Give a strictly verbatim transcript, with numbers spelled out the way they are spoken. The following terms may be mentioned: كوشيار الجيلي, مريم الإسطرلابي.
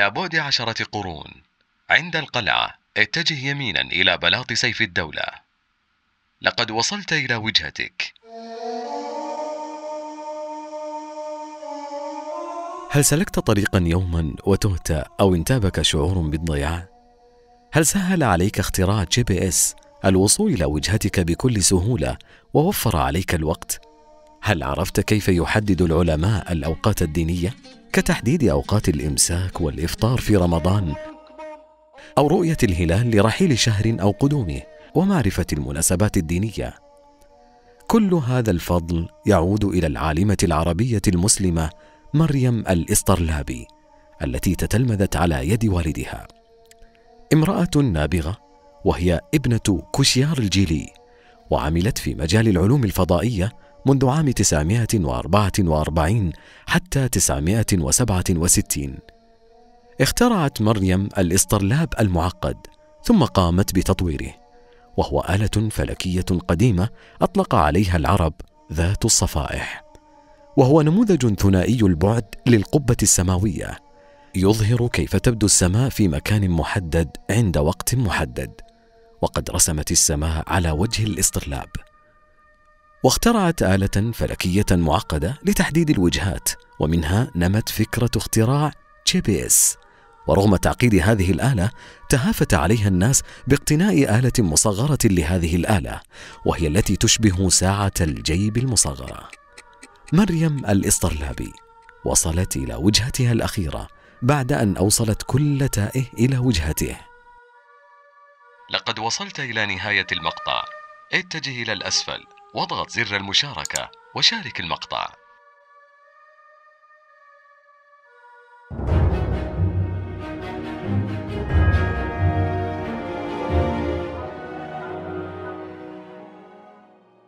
على بعد عشرة قرون عند القلعة اتجه يمينا إلى بلاط سيف الدولة. لقد وصلت إلى وجهتك. هل سلكت طريقا يوما وتهت أو انتابك شعور بالضياع؟ هل سهل عليك اختراع جي بي اس الوصول إلى وجهتك بكل سهولة ووفر عليك الوقت؟ هل عرفت كيف يحدد العلماء الأوقات الدينية كتحديد أوقات الإمساك والإفطار في رمضان أو رؤية الهلال لرحيل شهر أو قدومه ومعرفة المناسبات الدينية؟ كل هذا الفضل يعود إلى العالمة العربية المسلمة مريم الإسطرلابي التي تتلمذت على يد والدها، امرأة نابغة وهي ابنة كوشيار الجيلي، وعملت في مجال العلوم الفضائية منذ عام تسعمائة وأربعة وأربعين حتى تسعمائة وسبعة وستين. اخترعت مريم الإسطرلاب المعقد ثم قامت بتطويره، وهو آلة فلكية قديمة أطلق عليها العرب ذات الصفائح، وهو نموذج ثنائي البعد للقبة السماوية يظهر كيف تبدو السماء في مكان محدد عند وقت محدد، وقد رسمت السماء على وجه الإسطرلاب. واخترعت آلة فلكية معقدة لتحديد الوجهات، ومنها نمت فكرة اختراع جي بي اس. ورغم تعقيد هذه الآلة تهافت عليها الناس باقتناء آلة مصغرة لهذه الآلة، وهي التي تشبه ساعة الجيب المصغرة. مريم الإسطرلابي وصلت إلى وجهتها الأخيرة بعد أن أوصلت كل تائه إلى وجهته. لقد وصلت إلى نهاية المقطع. اتجه إلى الأسفل واضغط زر المشاركة وشارك المقطع.